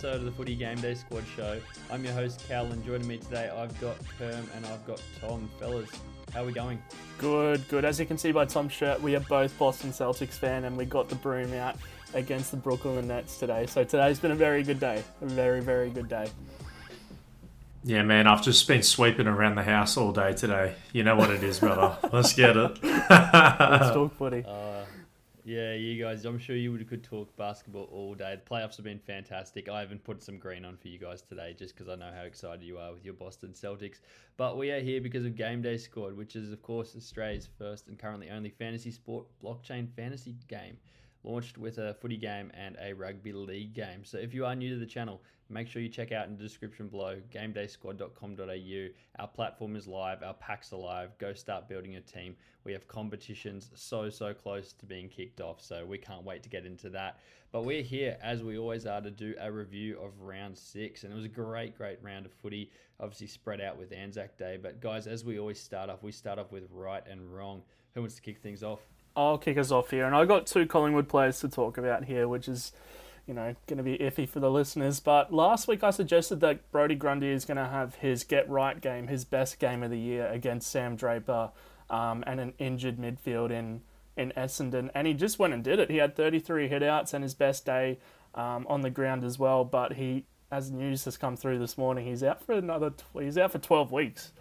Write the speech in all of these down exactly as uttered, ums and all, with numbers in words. episode of the Footy Game Day Squad show. I'm your host, Cal, and joining me today, I've got Kerm and I've got Tom. Fellas, how are we going? Good, good. As you can see by Tom's shirt, we are both Boston Celtics fan, and we got the broom out against the Brooklyn Nets today. So today's been a very good day. A very, very good day. Yeah, man, I've just been sweeping around the house all day today. You know what it is, brother. Let's get it. Let's talk footy. Uh, yeah, you guys, I'm sure you could talk basketball all day. The playoffs have been fantastic. I even put some green on for you guys today just because I know how excited you are with your Boston Celtics. But we are here because of Game Day Squad, which is, of course, Australia's first and currently only fantasy sport blockchain fantasy game, launched with a footy game and a rugby league game. So if you are new to the channel, make sure you check out in the description below, game day squad dot com dot a u. Our platform is live, our packs are live. Go start building your team. We have competitions so, so close to being kicked off, so we can't wait to get into that. But we're here, as we always are, to do a review of round six, and it was a great, great round of footy, obviously spread out with Anzac Day. But guys, as we always start off, we start off with right and wrong. Who wants to kick things off? I'll kick us off here, and I've got two Collingwood players to talk about here, which is, you know, going to be iffy for the listeners. But last week I suggested that Brodie Grundy is going to have his get-right game, his best game of the year against Sam Draper um, and an injured midfield in, in Essendon, and he just went and did it. He had thirty-three hit-outs and his best day um, on the ground as well, but he, as news has come through this morning, he's out for another, he's out for twelve weeks.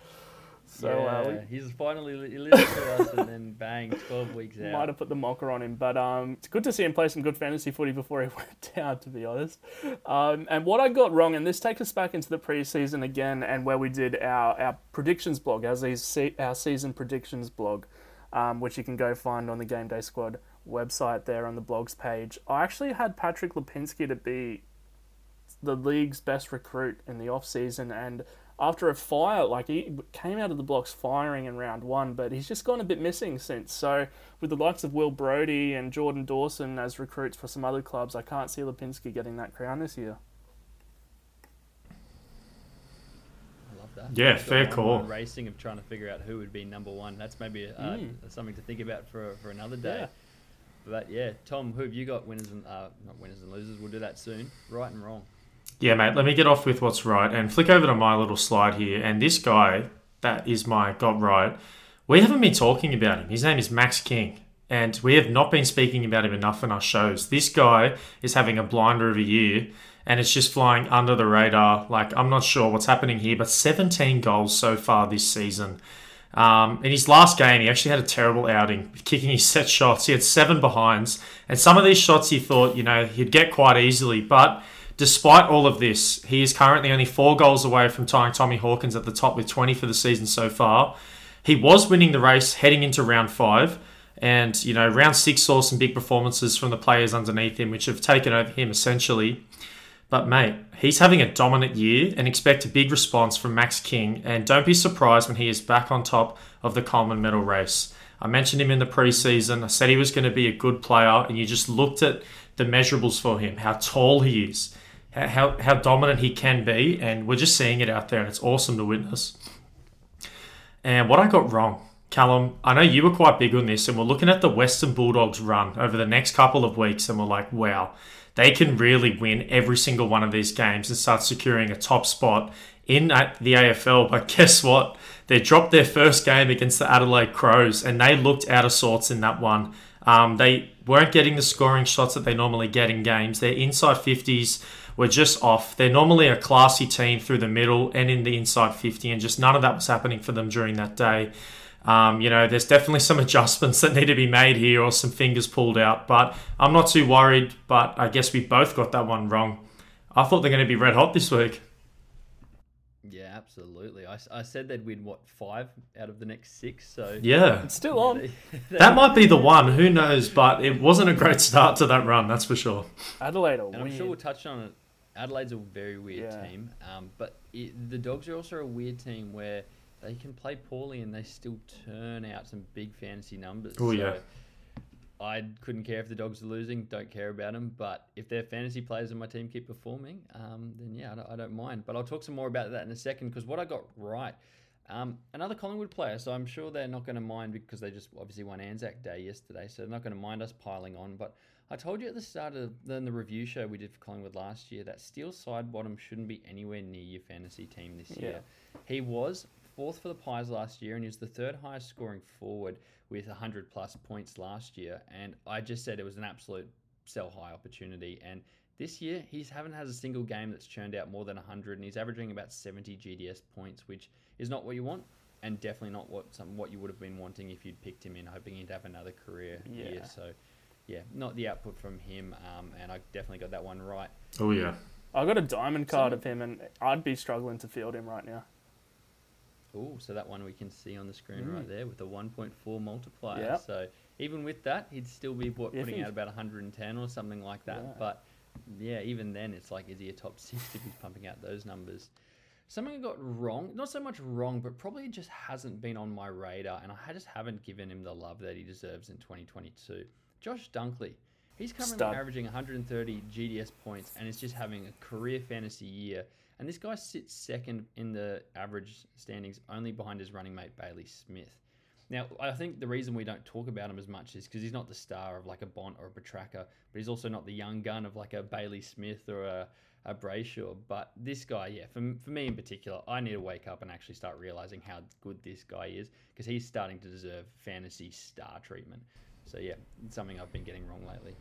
So yeah, uh, we... he's finally he listened to us and then bang, twelve weeks out. Might have put the mocker on him, but um, it's good to see him play some good fantasy footy before he went down, to be honest. Um, and what I got wrong, and this takes us back into the preseason again, and where we did our, our predictions blog, our, se- our season predictions blog, um, which you can go find on the Game Day Squad website there on the blogs page. I actually had Patrick Lipinski to be the league's best recruit in the off-season, and after a fire, like he came out of the blocks firing in round one, but he's just gone a bit missing since. So with the likes of Will Brodie and Jordan Dawson as recruits for some other clubs, I can't see Lipinski getting that crown this year. I love that. Yeah, fair online call. Racing of trying to figure out who would be number one. That's maybe uh, mm. something to think about for for another day. Yeah. But yeah, Tom, who have you got? Winners and uh, not winners and losers. We'll do that soon. Right and wrong. Yeah, mate, let me get off with what's right and flick over to my little slide here. And this guy, that is my got right, we haven't been talking about him. His name is Max King, and we have not been speaking about him enough in our shows. This guy is having a blinder of a year, and it's just flying under the radar. Like, I'm not sure what's happening here, but seventeen goals so far this season. Um, in his last game, he actually had a terrible outing, kicking his set shots. He had seven behinds, and some of these shots he thought, you know, he'd get quite easily, but despite all of this, he is currently only four goals away from tying Tommy Hawkins at the top with twenty for the season so far. He was winning the race heading into round five, and you know, round six saw some big performances from the players underneath him, which have taken over him essentially. But mate, he's having a dominant year, and expect a big response from Max King, and don't be surprised when he is back on top of the Coleman medal race. I mentioned him in the preseason. I said he was going to be a good player, and you just looked at the measurables for him, how tall he is, How, how dominant he can be, and we're just seeing it out there, and it's awesome to witness. And what I got wrong, Callum, I know you were quite big on this, and we're looking at the Western Bulldogs run over the next couple of weeks, and we're like, wow, they can really win every single one of these games and start securing a top spot in the A F L. But guess what? They dropped their first game against the Adelaide Crows, and they looked out of sorts in that one. Um, they weren't getting the scoring shots that they normally get in games. Their inside fifties were just off. They're normally a classy team through the middle and in the inside fifty, and just none of that was happening for them during that day. Um, you know, there's definitely some adjustments that need to be made here, or some fingers pulled out, but I'm not too worried. But I guess we both got that one wrong. I thought they're going to be red hot this week. Yeah, absolutely. I, I said they'd win, what, five out of the next six? So yeah, it's still on. They, they, that might be the one. Who knows? But it wasn't a great start to that run, that's for sure. Adelaide are weird. And I'm sure we'll touch on it. Adelaide's a very weird yeah. team, um, but it, the Dogs are also a weird team where they can play poorly and they still turn out some big fantasy numbers. Oh, so yeah. I couldn't care if the Dogs are losing, don't care about them, but if their fantasy players on my team keep performing, um, then yeah, I don't, I don't mind. But I'll talk some more about that in a second, because what I got right, um, another Collingwood player, so I'm sure they're not going to mind, because they just obviously won Anzac Day yesterday, so they're not going to mind us piling on, but I told you at the start of the, the review show we did for Collingwood last year that Steele Sidebottom shouldn't be anywhere near your fantasy team this year. Yeah. He was fourth for the Pies last year and he was the third highest scoring forward with one hundred plus points last year. And I just said it was an absolute sell high opportunity. And this year, he's haven't had a single game that's churned out more than one hundred, and he's averaging about seventy G D S points, which is not what you want, and definitely not what some, what you would have been wanting if you'd picked him in, hoping he'd have another career yeah. year. So, yeah, not the output from him, um, and I definitely got that one right. Oh, yeah. I got a diamond card so, of him, and I'd be struggling to field him right now. Oh, so that one we can see on the screen mm. right there with a one point four multiplier. Yep. So even with that, he'd still be what, putting out about one hundred ten or something like that, yeah. but... yeah, even then, it's like, is he a top six if he's pumping out those numbers? Something I got wrong, not so much wrong, but probably just hasn't been on my radar, and I just haven't given him the love that he deserves in twenty twenty-two. Josh Dunkley. He's currently Stop. averaging one hundred thirty G D S points, and is just having a career fantasy year. And this guy sits second in the average standings, only behind his running mate, Bailey Smith. Now, I think the reason we don't talk about him as much is because he's not the star of like a Bont or a Petraka, but he's also not the young gun of like a Bailey Smith or a, a Brayshaw. But this guy, yeah, for, for me in particular, I need to wake up and actually start realizing how good this guy is, because he's starting to deserve fantasy star treatment. So yeah, it's something I've been getting wrong lately.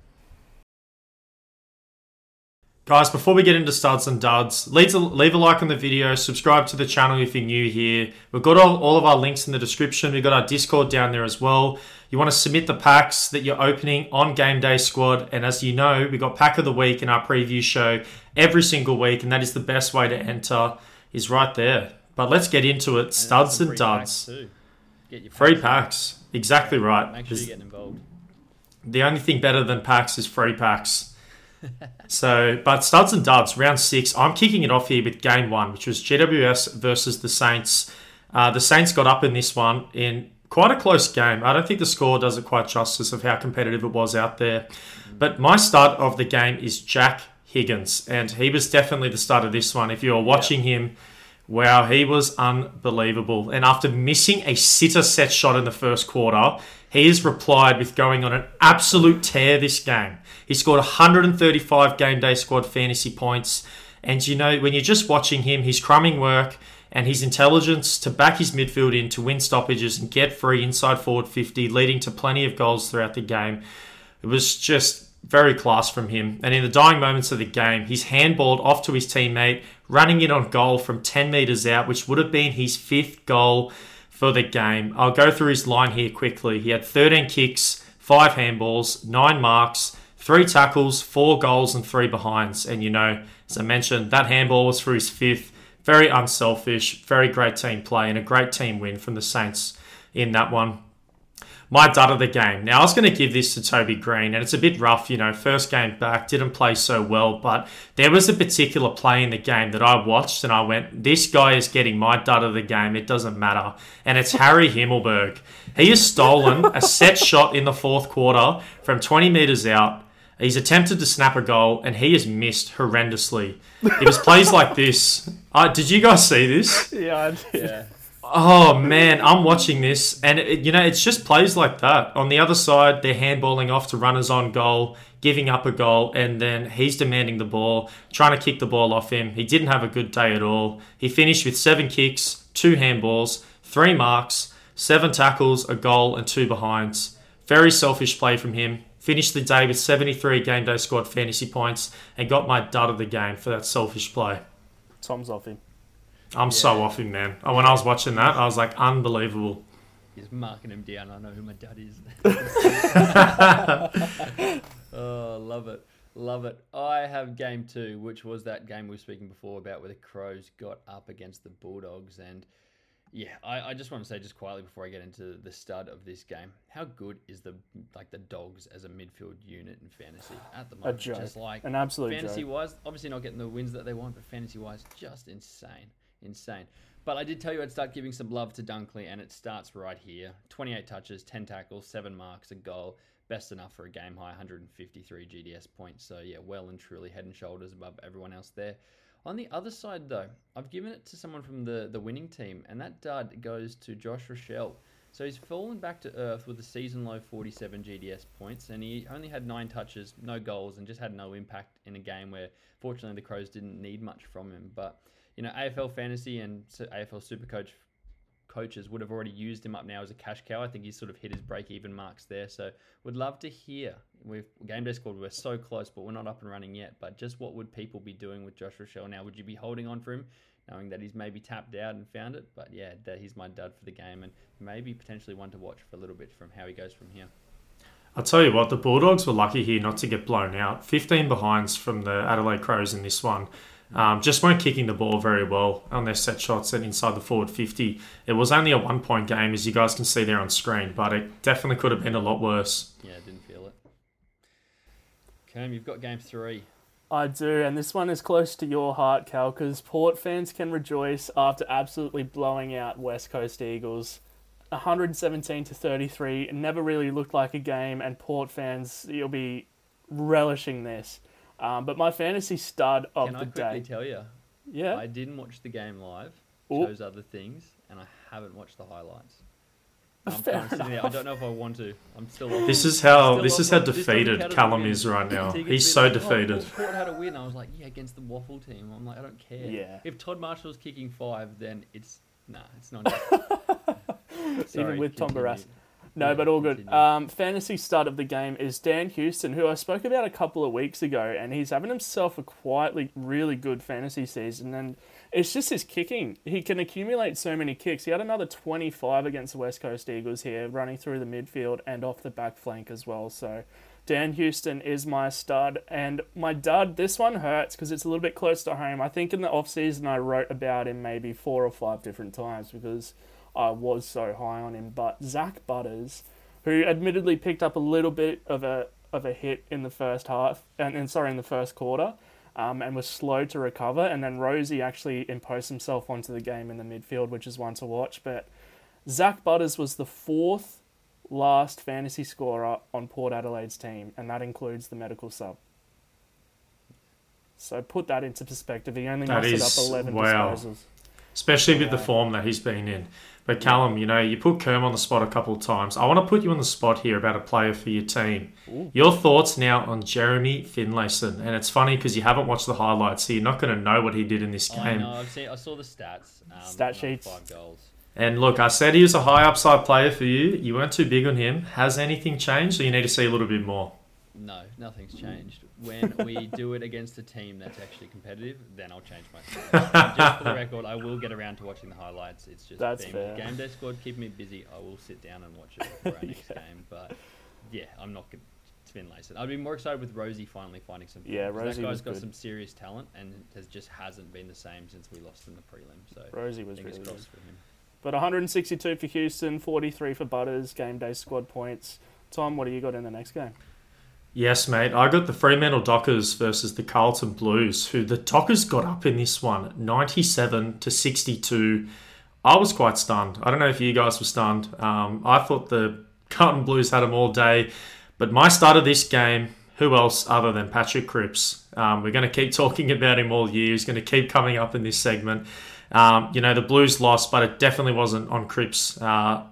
Guys, before we get into studs and duds, leave a, leave a like on the video, subscribe to the channel if you're new here. We've got all, all of our links in the description. We've got our Discord down there as well. You want to submit the packs that you're opening on Game Day Squad. And as you know, we got Pack of the Week in our preview show every single week. And that is the best way to enter, is right there. But let's get into it. And studs and free duds. Packs get your packs free packs. Out. Exactly right. Make sure you get involved. The only thing better than packs is free packs. So, but studs and duds, round six. I'm kicking it off here with game one, which was G W S versus the Saints. Uh, the Saints got up in this one in quite a close game. I don't think the score does it quite justice of how competitive it was out there. But my stud of the game is Jack Higgins, and he was definitely the stud of this one. If you were watching yeah. him, wow, he was unbelievable. And after missing a sitter set shot in the first quarter, he has replied with going on an absolute tear this game. He scored one hundred thirty-five Game Day Squad fantasy points. And, you know, when you're just watching him, his crumbing work and his intelligence to back his midfield in to win stoppages and get free inside forward fifty, leading to plenty of goals throughout the game. It was just very class from him. And in the dying moments of the game, he's handballed off to his teammate, running in on goal from ten metres out, which would have been his fifth goal for the game. I'll go through his line here quickly. He had thirteen kicks, five handballs, nine marks, three tackles, four goals, and three behinds. And, you know, as I mentioned, that handball was for his fifth. Very unselfish, very great team play, and a great team win from the Saints in that one. My dud of the game. Now, I was going to give this to Toby Green, and it's a bit rough, you know, first game back, didn't play so well, but there was a particular play in the game that I watched, and I went, this guy is getting my dud of the game. It doesn't matter. And it's Harry Himmelberg. He has stolen a set shot in the fourth quarter from twenty metres out. He's attempted to snap a goal, and he has missed horrendously. It was plays like this. Uh, did you guys see this? Yeah, I did. Yeah. Oh, man, I'm watching this. And, it, you know, it's just plays like that. On the other side, they're handballing off to runners on goal, giving up a goal, and then he's demanding the ball, trying to kick the ball off him. He didn't have a good day at all. He finished with seven kicks, two handballs, three marks, seven tackles, a goal, and two behinds. Very selfish play from him. Finished the day with seventy-three Game Day Squad fantasy points and got my dud of the game for that selfish play. Tom's off him. I'm yeah. so off him, man. Oh, when I was watching that, I was like, unbelievable. He's marking him down. I know who my dud is. Oh, love it. Love it. I have game two, which was that game we were speaking before about where the Crows got up against the Bulldogs. And yeah, I, I just want to say just quietly before I get into the stud of this game, how good is the like the Dogs as a midfield unit in fantasy at the moment? A joke. Just like an absolute fantasy joke. Wise, obviously not getting the wins that they want, but fantasy wise, just insane, insane. But I did tell you I'd start giving some love to Dunkley, and it starts right here: twenty-eight touches, ten tackles, seven marks, a goal, best enough for a game high one hundred fifty-three G D S points. So yeah, well and truly head and shoulders above everyone else there. On the other side, though, I've given it to someone from the, the winning team, and that dud goes to Josh Rochelle. So he's fallen back to earth with a season-low forty-seven G D S points, and he only had nine touches, no goals, and just had no impact in a game where, fortunately, the Crows didn't need much from him. But, you know, A F L Fantasy and A F L Supercoach coaches would have already used him up now as a cash cow. I think he's sort of hit his break-even marks there. So would love to hear. We've Game Day Squad, we're so close, but we're not up and running yet. But just what would people be doing with Josh Rochelle now? Would you be holding on for him, knowing that he's maybe tapped out and found it? But yeah, that he's my dud for the game and maybe potentially one to watch for a little bit from how he goes from here. I'll tell you what, the Bulldogs were lucky here not to get blown out. fifteen behinds from the Adelaide Crows in this one. Um, just weren't kicking the ball very well on their set shots and inside the forward fifty. It was only a one-point game, as you guys can see there on screen, but it definitely could have been a lot worse. Yeah, I didn't feel it. Cam, you've got game three. I do, and this one is close to your heart, Cal, because Port fans can rejoice after absolutely blowing out West Coast Eagles. one seventeen to thirty-three, it never really looked like a game, and Port fans, you'll be relishing this. Um, but my fantasy stud of the day... Can I quickly day, tell you? Yeah? I didn't watch the game live, Oop. chose other things, and I haven't watched the highlights. I'm I don't know if I want to. I'm still. This is how this is how defeated Callum is right now. He's so defeated. Port had a win. I was like, yeah, against the Waffle team. I'm like, I don't care. Yeah. If Todd Marshall's kicking five, then it's nah, it's not. Sorry, even with Tom Barras. No, yeah, but all good. Um, fantasy start of the game is Dan Houston, who I spoke about a couple of weeks ago, and he's having himself a quietly really good fantasy season. And it's just his kicking. He can accumulate so many kicks. He had another twenty-five against the West Coast Eagles here, running through the midfield and off the back flank as well. So Dan Houston is my stud. And my dud, this one hurts because it's a little bit close to home. I think in the off-season I wrote about him maybe four or five different times because I was so high on him, but Zach Butters, who admittedly picked up a little bit of a of a hit in the first half, and, and sorry, in the first quarter, um, and was slow to recover, and then Rosie actually imposed himself onto the game in the midfield, which is one to watch, but Zach Butters was the fourth last fantasy scorer on Port Adelaide's team, and that includes the medical sub. So put that into perspective, he only messed up eleven wow. disposals. Especially with the form that he's been in. But Callum, you know, you put Kerm on the spot a couple of times. I want to put you on the spot here about a player for your team. Ooh. Your thoughts now on Jeremy Finlayson. And it's funny because you haven't watched the highlights, so you're not going to know what he did in this game. I know, I've seen, I saw the stats. Um, Stat sheets. Five goals. And look, I said he was a high upside player for you. You weren't too big on him. Has anything changed, or you need to see a little bit more? No, nothing's changed. When we do it against a team that's actually competitive, then I'll change my score. Just for the record, I will get around to watching the highlights. It's just that's fair. Game Day Squad keep me busy. I will sit down and watch it before our next yeah. game. But yeah, I'm not going to spin Layson. I'd be more excited with Rosie finally finding some. Yeah, Rosie that guy's got good. some serious talent and has just hasn't been the same since we lost in the prelim. So Rosie was really good for him. But one sixty-two for Houston, forty-three for Butters. Game Day Squad points. Tom, what do you got in the next game? Yes, mate. I got the Fremantle Dockers versus the Carlton Blues, who the Dockers got up in this one, ninety-seven to sixty-two. I was quite stunned. I don't know if you guys were stunned. Um, I thought the Carlton Blues had them all day. But my start of this game, who else other than Patrick Cripps? Um, we're going to keep talking about him all year. He's going to keep coming up in this segment. Um, you know, the Blues lost, but it definitely wasn't on Cripps. Uh,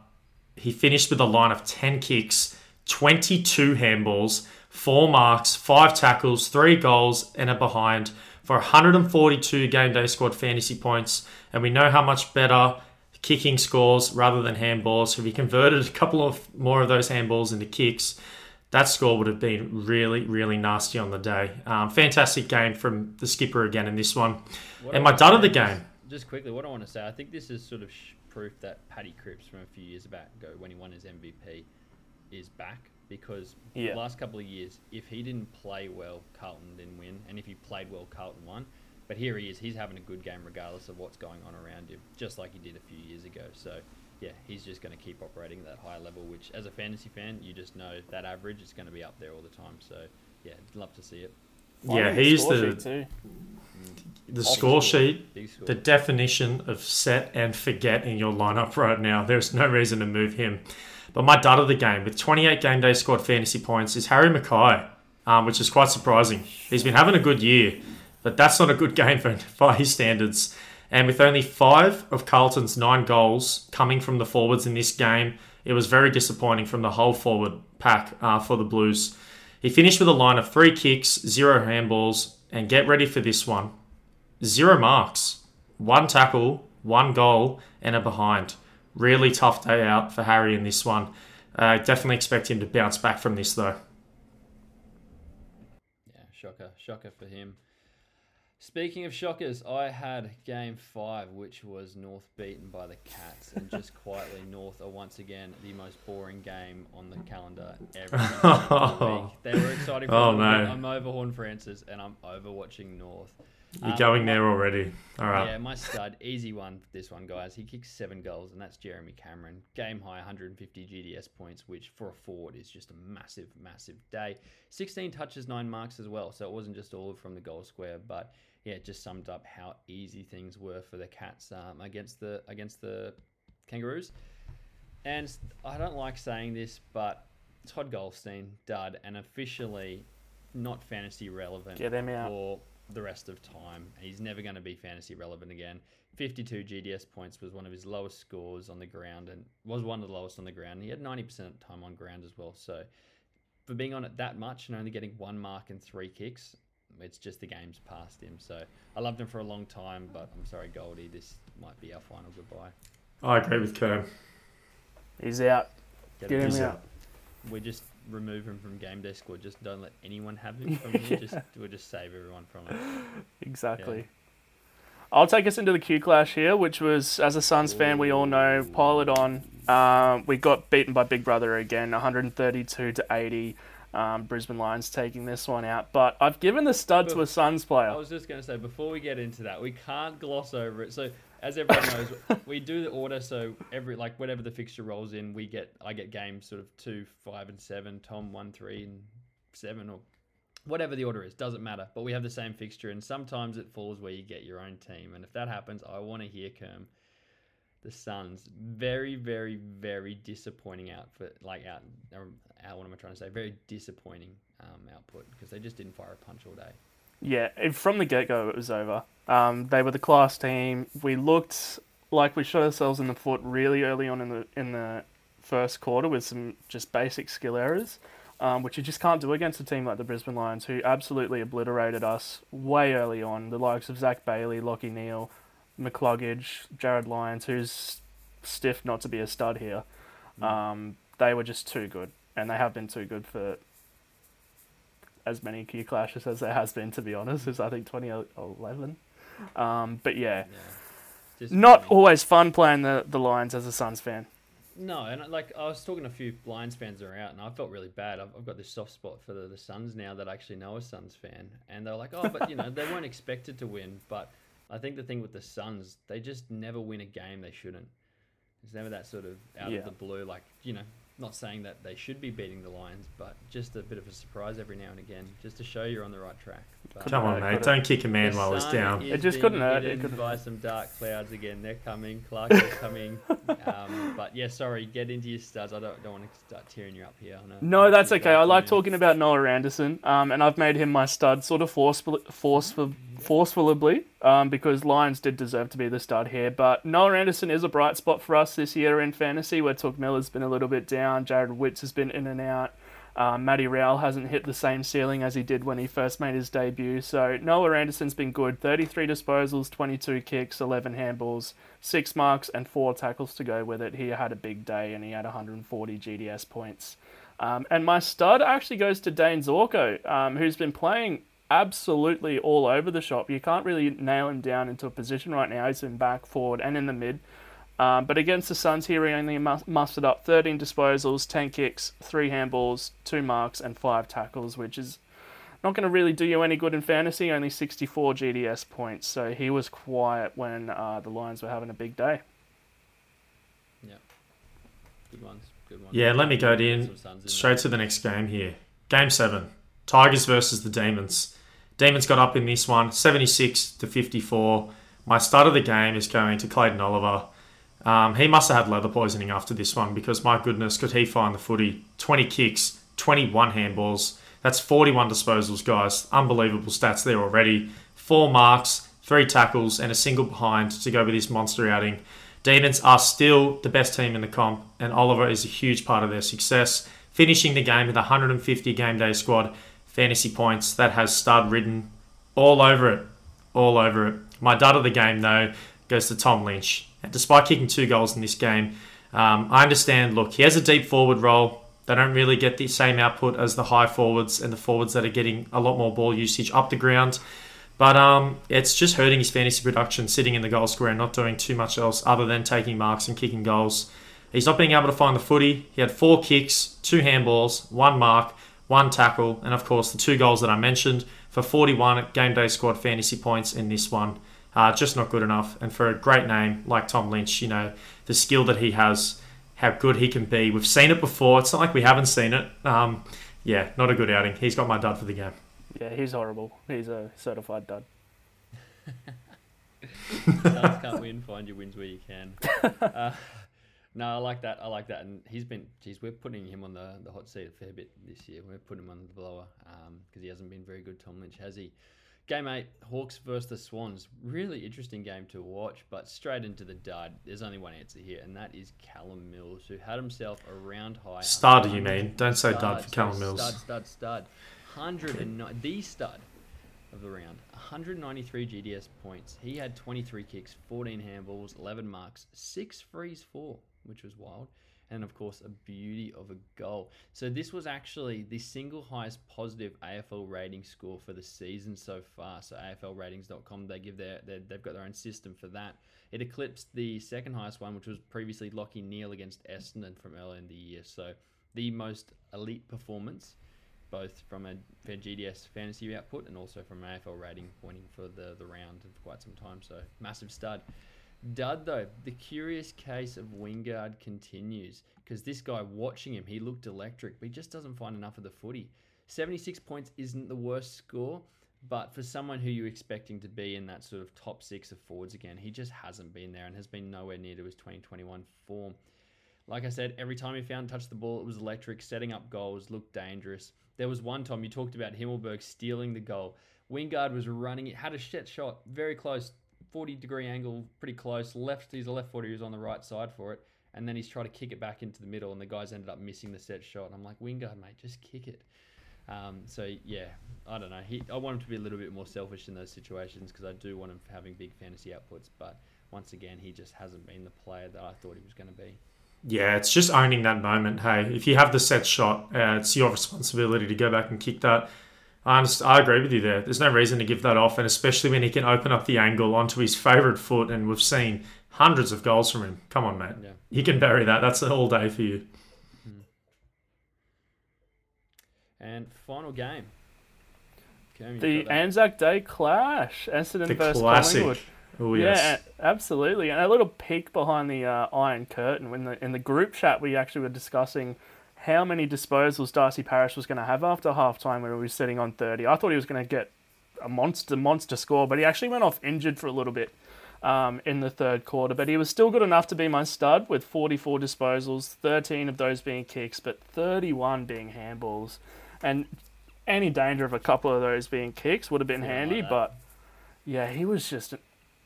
he finished with a line of ten kicks, twenty-two handballs, four marks, five tackles, three goals, and a behind for one forty-two Game Day Squad fantasy points. And we know how much better kicking scores rather than handballs. So if he converted a couple of more of those handballs into kicks, that score would have been really, really nasty on the day. Um, fantastic game from the skipper again in this one. What and my dud of the game. Just quickly, what I want to say, I think this is sort of proof that Paddy Cripps from a few years back ago when he won his M V P is back. Because yeah. the last couple of years, if he didn't play well, Carlton didn't win. And if he played well, Carlton won. But here he is. He's having a good game regardless of what's going on around him, just like he did a few years ago. So, yeah, he's just going to keep operating at that high level, which as a fantasy fan, you just know that average is going to be up there all the time. So, yeah, love to see it. Finally, yeah, he's the the, the score sheet, score. the definition of set and forget in your lineup right now. There's no reason to move him. But my dud of the game, with twenty-eight Game Day Squad fantasy points, is Harry Mackay, um, which is quite surprising. He's been having a good year, but that's not a good game for, by his standards. And with only five of Carlton's nine goals coming from the forwards in this game, It was very disappointing from the whole forward pack uh, for the Blues. He finished with a line of three kicks, zero handballs, and get ready for this one. Zero marks, one tackle, one goal, and a behind. Really tough day out for Harry in this one. I uh, definitely expect him to bounce back from this, though. Yeah, shocker. Shocker for him. Speaking of shockers, I had Game five, which was North beaten by the Cats. And just quietly, North are once again the most boring game on the calendar every oh. week. They were exciting for oh, no. I'm over Horn Francis, and I'm over watching North. You're um, going there already. All right. Yeah, my stud. Easy one for this one, guys. He kicks seven goals, and that's Jeremy Cameron. Game high, one hundred fifty G D S points, which for a forward is just a massive, massive day. sixteen touches, nine marks as well, so it wasn't just all from the goal square, but yeah, it just summed up how easy things were for the Cats um, against the against the Kangaroos. And I don't like saying this, but Todd Goldstein, dud, and officially not fantasy relevant. Get him out. For the rest of time. He's never going to be fantasy relevant again. fifty-two G D S points was one of his lowest scores on the ground and was one of the lowest on the ground. He had ninety percent time on ground as well. So for being on it that much and only getting one mark and three kicks, it's just the game's past him. So I loved him for a long time, but I'm sorry, Goldie, this might be our final goodbye. I agree with Kerr. He's out. Get, Get him, him out. out. We just remove him from Game Day Squad. Just don't let anyone have him from here. yeah. Just we'll just save everyone from it. Exactly. Yeah. I'll take us into the Q Clash here, which was, as a Suns Ooh. fan, we all know, piled on. Um, we got beaten by Big Brother again, one thirty-two to eighty. Um, Brisbane Lions taking this one out. But I've given the stud but, to a Suns player. I was just going to say, before we get into that, we can't gloss over it. So, as everyone knows, we do the order, so every like whenever the fixture rolls in, we get I get games sort of two, five, and seven. Tom one, three, and seven, or whatever the order is, doesn't matter. But we have the same fixture, and sometimes it falls where you get your own team. And if that happens, I want to hear Kerm. The Suns, very, very, very disappointing outfit. Like out, out. What am I trying to say? Very disappointing um, output because they just didn't fire a punch all day. Yeah, from the get-go, it was over. Um, they were the class team. We looked like we shot ourselves in the foot really early on in the in the first quarter with some just basic skill errors, um, which you just can't do against a team like the Brisbane Lions, who absolutely obliterated us way early on. The likes of Zach Bailey, Lachie Neale, McCluggage, Jared Lyons, who's stiff not to be a stud here. Um, they were just too good, and they have been too good for as many Q clashes as there has been, to be honest. It's, I think, twenty eleven. Um, but, yeah. yeah Not always fun playing the, the Lions as a Suns fan. No, and, like, I was talking to a few Lions fans that are out, and I felt really bad. I've, I've got this soft spot for the, the Suns now that I actually know a Suns fan. And they're like, oh, but, you know, they weren't expected to win. But I think the thing with the Suns, they just never win a game they shouldn't. It's never that sort of out yeah. of the blue, like, you know, not saying that they should be beating the Lions, but just a bit of a surprise every now and again, just to show you're on the right track. But Come on, mate. Don't kick a man while he's down. It just couldn't hurt. It could buy some dark clouds again. They're coming. Clark is coming. um, but, yeah, sorry. Get into your studs. I don't, don't want to start tearing you up here. No, no that's okay. I like talking about Noah Anderson, um, and I've made him my stud sort of forceful, forceful, forcefully um, because Lions did deserve to be the stud here. But Noah Anderson is a bright spot for us this year in fantasy, where Took Miller's been a little bit down. Jared Witts has been in and out. Um, Matty Rowell hasn't hit the same ceiling as he did when he first made his debut. So Noah Anderson's been good. thirty-three disposals, twenty-two kicks, eleven handballs, six marks and four tackles to go with it. He had a big day and he had one hundred forty G D S points. Um, and my stud actually goes to Dane Zorko, um, who's been playing absolutely all over the shop. You can't really nail him down into a position right now. He's in back, forward and in the mid. Um, but against the Suns here, he only mustered up thirteen disposals, ten kicks, three handballs, two marks, and five tackles, which is not going to really do you any good in fantasy, only sixty-four G D S points. So he was quiet when uh, the Lions were having a big day. Yeah, good ones. Good ones. Yeah, let me go in straight to the next game here. Game seven, Tigers versus the Demons. Demons got up in this one, seventy-six to fifty-four. My start of the game is going to Clayton Oliver. Um, he must have had leather poisoning after this one because, my goodness, could he find the footy. twenty kicks, twenty-one handballs. That's forty-one disposals, guys. Unbelievable stats there already. Four marks three tackles and a single behind to go with this monster outing. Demons are still the best team in the comp, and Oliver is a huge part of their success, finishing the game with one hundred fifty game day squad fantasy points. That has stud written all over it, all over it. My dud of the game, though, goes to Tom Lynch. And despite kicking two goals in this game, um, I understand, look, he has a deep forward role. They don't really get the same output as the high forwards and the forwards that are getting a lot more ball usage up the ground. But um, it's just hurting his fantasy production, sitting in the goal square and not doing too much else other than taking marks and kicking goals. He's not being able to find the footy. He had four kicks, two handballs, one mark, one tackle, and of course the two goals that I mentioned for forty-one game day squad fantasy points in this one. Uh, just not good enough. And for a great name like Tom Lynch, you know, the skill that he has, how good he can be. We've seen it before. It's not like we haven't seen it. Um, yeah, not a good outing. He's got my dud for the game. Yeah, he's horrible. He's a certified dud. Duds can't win. Find your wins where you can. Uh, no, I like that. I like that. And he's been, geez, we're putting him on the, the hot seat a fair bit this year. We're putting him on the blower because um, he hasn't been very good, Tom Lynch, has he? Game eight, Hawks versus the Swans. Really interesting game to watch, but straight into the dud. There's only one answer here, and that is Callum Mills, who had himself a round high. Stud, you mean? Don't say dud for Callum Mills. Stud, stud, stud. one hundred nine, the stud of the round, one hundred ninety-three G D S points. He had twenty-three kicks, fourteen handballs, eleven marks, six frees four, which was wild, and of course a beauty of a goal. So this was actually the single highest positive A F L rating score for the season so far. So A F L ratings dot com, they give their, their they've got their own system for that. It eclipsed the second highest one, which was previously Lachie Neale against Essendon from earlier in the year. So the most elite performance, both from a G D S fantasy output and also from an A F L rating pointing for the, the round for quite some time. So massive stud. Dud, though, the curious case of Wingard continues because this guy, watching him, he looked electric, but he just doesn't find enough of the footy. seventy-six points isn't the worst score, but for someone who you're expecting to be in that sort of top six of forwards again, he just hasn't been there and has been nowhere near to his twenty twenty-one form. Like I said, every time he found touched the ball, it was electric, setting up goals, looked dangerous. There was one time you talked about Himmelberg stealing the goal. Wingard was running it, had a shit shot, very close, forty-degree angle, pretty close. Left, he's a left footer, he was on the right side for it, and then he's tried to kick it back into the middle, and the guys ended up missing the set shot. And I'm like, Wingard, mate, just kick it. Um, so, yeah, I don't know. He, I want him to be a little bit more selfish in those situations because I do want him having big fantasy outputs, but once again, he just hasn't been the player that I thought he was going to be. Yeah, it's just owning that moment. Hey, if you have the set shot, uh, it's your responsibility to go back and kick that. I, understand, I agree with you there. There's no reason to give that off, and especially when he can open up the angle onto his favourite foot, and we've seen hundreds of goals from him. Come on, mate. Yeah. You can bury that. That's an all day for you. And final game. Cam, the Anzac Day clash. Essendon the versus classic. Collingwood. Oh, yes. Yeah, absolutely. And a little peek behind the uh, Iron Curtain. When the, in the group chat, we actually were discussing how many disposals Darcy Parish was going to have after halftime when we were sitting on thirty. I thought he was going to get a monster, monster score, but he actually went off injured for a little bit um, in the third quarter. But he was still good enough to be my stud with forty-four disposals, thirteen of those being kicks, but thirty-one being handballs. And any danger of a couple of those being kicks would have been handy, like but yeah, he was just... An,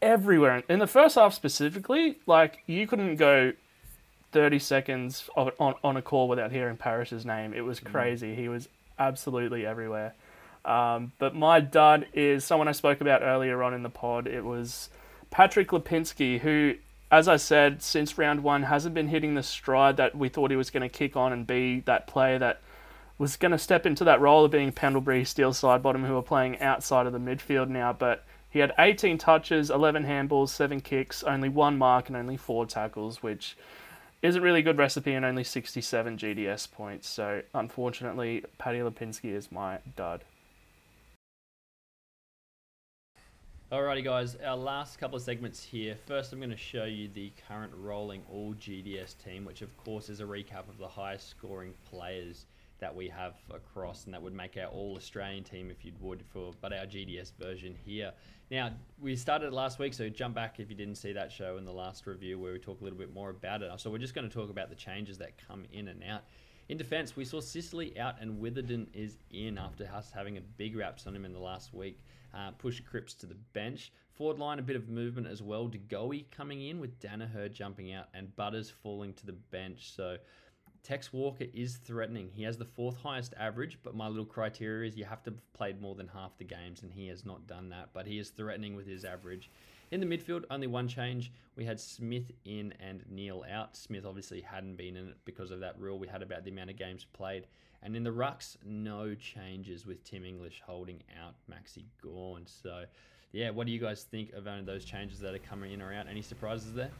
everywhere in the first half specifically, like you couldn't go thirty seconds of, on on a call without hearing Parrish's name. It was crazy. He was absolutely everywhere. Um, but my dud is someone I spoke about earlier on in the pod. It was Patrick Lipinski, who, as I said, since round one hasn't been hitting the stride that we thought he was going to kick on and be that player that was going to step into that role of being Pendlebury, Steele Sidebottom, who are playing outside of the midfield now, but. He had eighteen touches, eleven handballs, seven kicks, only one mark and only four tackles, which isn't really a good recipe and only sixty-seven G D S points. So, unfortunately, Paddy Lipinski is my dud. Alrighty, guys. Our last couple of segments here. First, I'm going to show you the current rolling all G D S team, which, of course, is a recap of the highest scoring players that we have across, and that would make our all-Australian team if you would, for but our G D S version here. Now, we started last week, so jump back if you didn't see that show in the last review where we talk a little bit more about it. So we're just going to talk about the changes that come in and out. In defence, we saw Sicily out and Witherden is in after us having a big raps on him in the last week. Uh, push Cripps to the bench. Forward line, a bit of movement as well. De Goey coming in with Danaher jumping out and Butters falling to the bench. So Tex Walker is threatening. He has the fourth highest average, but my little criteria is you have to have played more than half the games, and he has not done that, but he is threatening with his average. In the midfield, only one change. We had Smith in and Neale out. Smith obviously hadn't been in it because of that rule we had about the amount of games played. And in the rucks, no changes with Tim English holding out Maxi Gawn. So, yeah, what do you guys think of only those changes that are coming in or out? Any surprises there?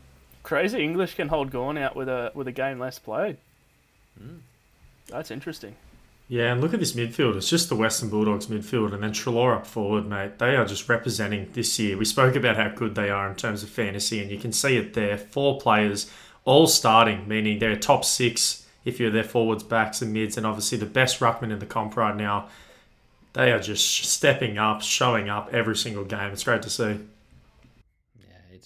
Crazy. English can hold Gawn out with a with a game less played. Mm. That's interesting. Yeah, and look at this midfield. It's just the Western Bulldogs midfield and then Treloar up forward, mate. They are just representing this year. We spoke about how good they are in terms of fantasy, and you can see it there. Four players all starting, meaning they're top six if you're their forwards, backs and mids, and obviously the best ruckman in the comp right now. They are just stepping up, showing up every single game. It's great to see.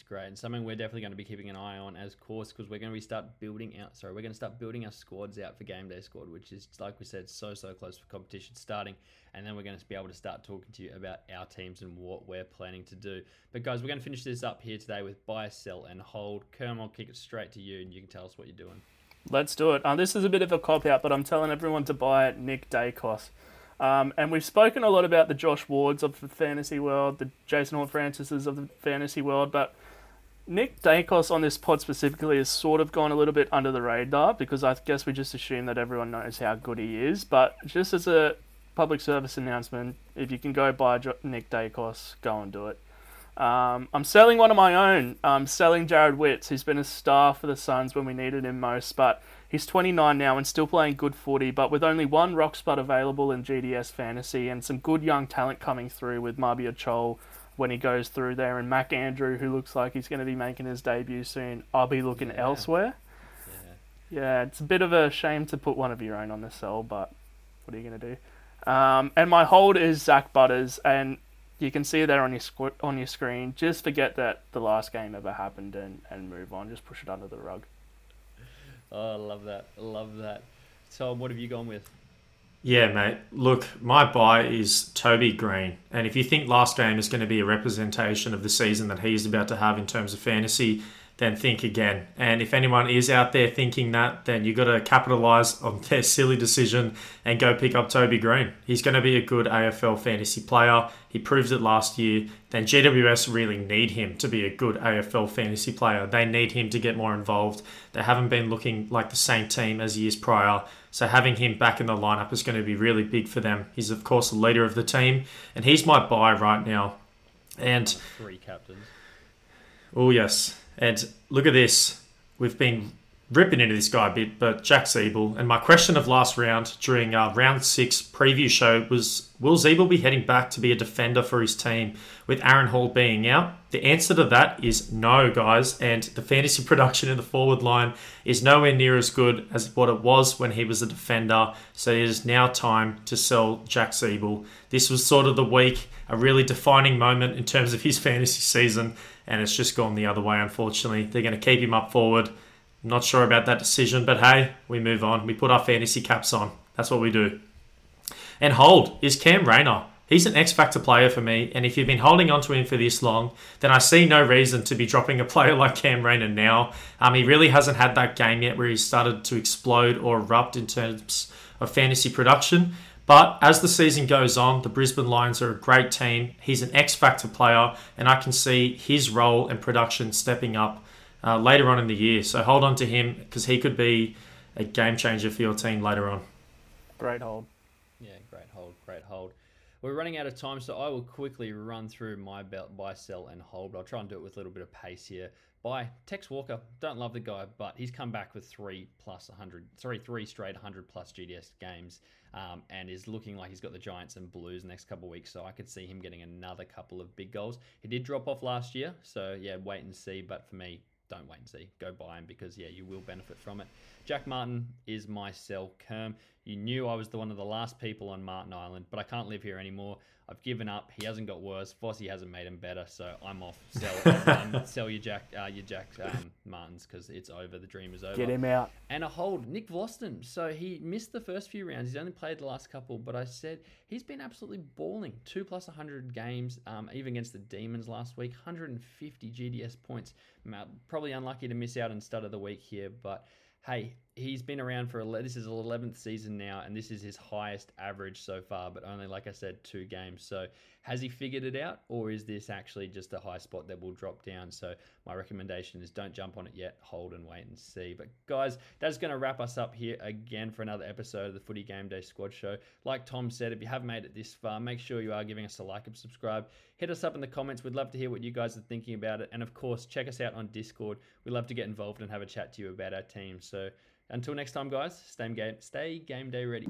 Great, and something we're definitely going to be keeping an eye on, as course, because we're going to be start building out. Sorry, we're going to start building our squads out for Game Day Squad, which is, like we said, so so close for competition starting. And then we're going to be able to start talking to you about our teams and what we're planning to do. But guys, we're going to finish this up here today with buy, sell, and hold. Kerm, I'll kick it straight to you, and you can tell us what you're doing. Let's do it. Um, this is a bit of a cop out, but I'm telling everyone to buy at Nick Dacos. Um, and we've spoken a lot about the Josh Wards of the fantasy world, the Jason Horne-Francises of the fantasy world, but Nick Dacos on this pod specifically has sort of gone a little bit under the radar because I guess we just assume that everyone knows how good he is. But just as a public service announcement, if you can go buy Nick Dacos, go and do it. Um, I'm selling one of my own. I'm selling Jared Witts, who's been a star for the Suns when we needed him most, but he's twenty-nine now and still playing good footy, but with only one rock spot available in G D S fantasy and some good young talent coming through with Mabia Chol when he goes through there and Mac Andrew, who looks like he's going to be making his debut soon. I'll be looking yeah. elsewhere. Yeah. yeah, it's a bit of a shame to put one of your own on the sell, but what are you going to do? Um, and my hold is Zach Butters, and you can see there on your squ- on your screen. Just forget that the last game ever happened and, and move on. Just push it under the rug. Oh, I love that. I love that. Tom, what have you gone with? Yeah, mate. Look, my buy is Toby Green. And if you think last game is going to be a representation of the season that he's about to have in terms of fantasy, then think again. And if anyone is out there thinking that, then you got to capitalize on their silly decision and go pick up Toby Green. He's going to be a good A F L fantasy player. He proved it last year. Then G W S really need him to be a good A F L fantasy player. They need him to get more involved. They haven't been looking like the same team as years prior. So having him back in the lineup is going to be really big for them. He's, of course, the leader of the team. And he's my buy right now. And three captains. Oh, yes. And look at this. We've been ripping into this guy a bit, but Jack Zeeble. And my question of last round during our round six preview show was, will Zeeble be heading back to be a defender for his team with Aaron Hall being out? The answer to that is no, guys. And the fantasy production in the forward line is nowhere near as good as what it was when he was a defender. So it is now time to sell Jack Zeeble. This was sort of the week, a really defining moment in terms of his fantasy season. And it's just gone the other way, unfortunately. They're going to keep him up forward. I'm not sure about that decision, but hey, we move on. We put our fantasy caps on. That's what we do. And hold is Cam Raynor. He's an X-Factor player for me, and if you've been holding on to him for this long, then I see no reason to be dropping a player like Cam Raynor now. Um, he really hasn't had that game yet where he started to explode or erupt in terms of fantasy production. But as the season goes on, the Brisbane Lions are a great team. He's an X-Factor player, and I can see his role and production stepping up uh, later on in the year. So hold on to him because he could be a game changer for your team later on. Great hold. Yeah, great hold, great hold. We're running out of time, so I will quickly run through my buy, sell, and hold. I'll try and do it with a little bit of pace here. Buy, Tex Walker. Don't love the guy, but he's come back with three plus one hundred, three, three straight one hundred plus G D S games. Um, and is looking like he's got the Giants and Blues next couple of weeks, so I could see him getting another couple of big goals. He did drop off last year, so yeah, wait and see. But for me, don't wait and see. Go buy him because, yeah, you will benefit from it. Jack Martin is my sell. Kerm, you knew I was the one of the last people on Martin Island, but I can't live here anymore. I've given up. He hasn't got worse. Fossey hasn't made him better. So I'm off. Sell, um, sell your Jack, uh, your Jack um, Martins, because it's over. The dream is over. Get him out. And a hold, Nick Voston. So he missed the first few rounds. He's only played the last couple, but I said he's been absolutely balling. Two plus one hundred games, um, even against the Demons last week. one hundred fifty G D S points. Probably unlucky to miss out on stud of the week here, but hey, he's been around for, this is his eleventh season now, and this is his highest average so far, but only, like I said, two games. So has he figured it out, or is this actually just a high spot that will drop down? So my recommendation is don't jump on it yet. Hold and wait and see. But guys, that's going to wrap us up here again for another episode of the Footy Game Day Squad Show. Like Tom said, if you have made it this far, make sure you are giving us a like and subscribe. Hit us up in the comments. We'd love to hear what you guys are thinking about it. And of course, check us out on Discord. We'd love to get involved and have a chat to you about our team. So until next time, guys, stay game, stay game day ready.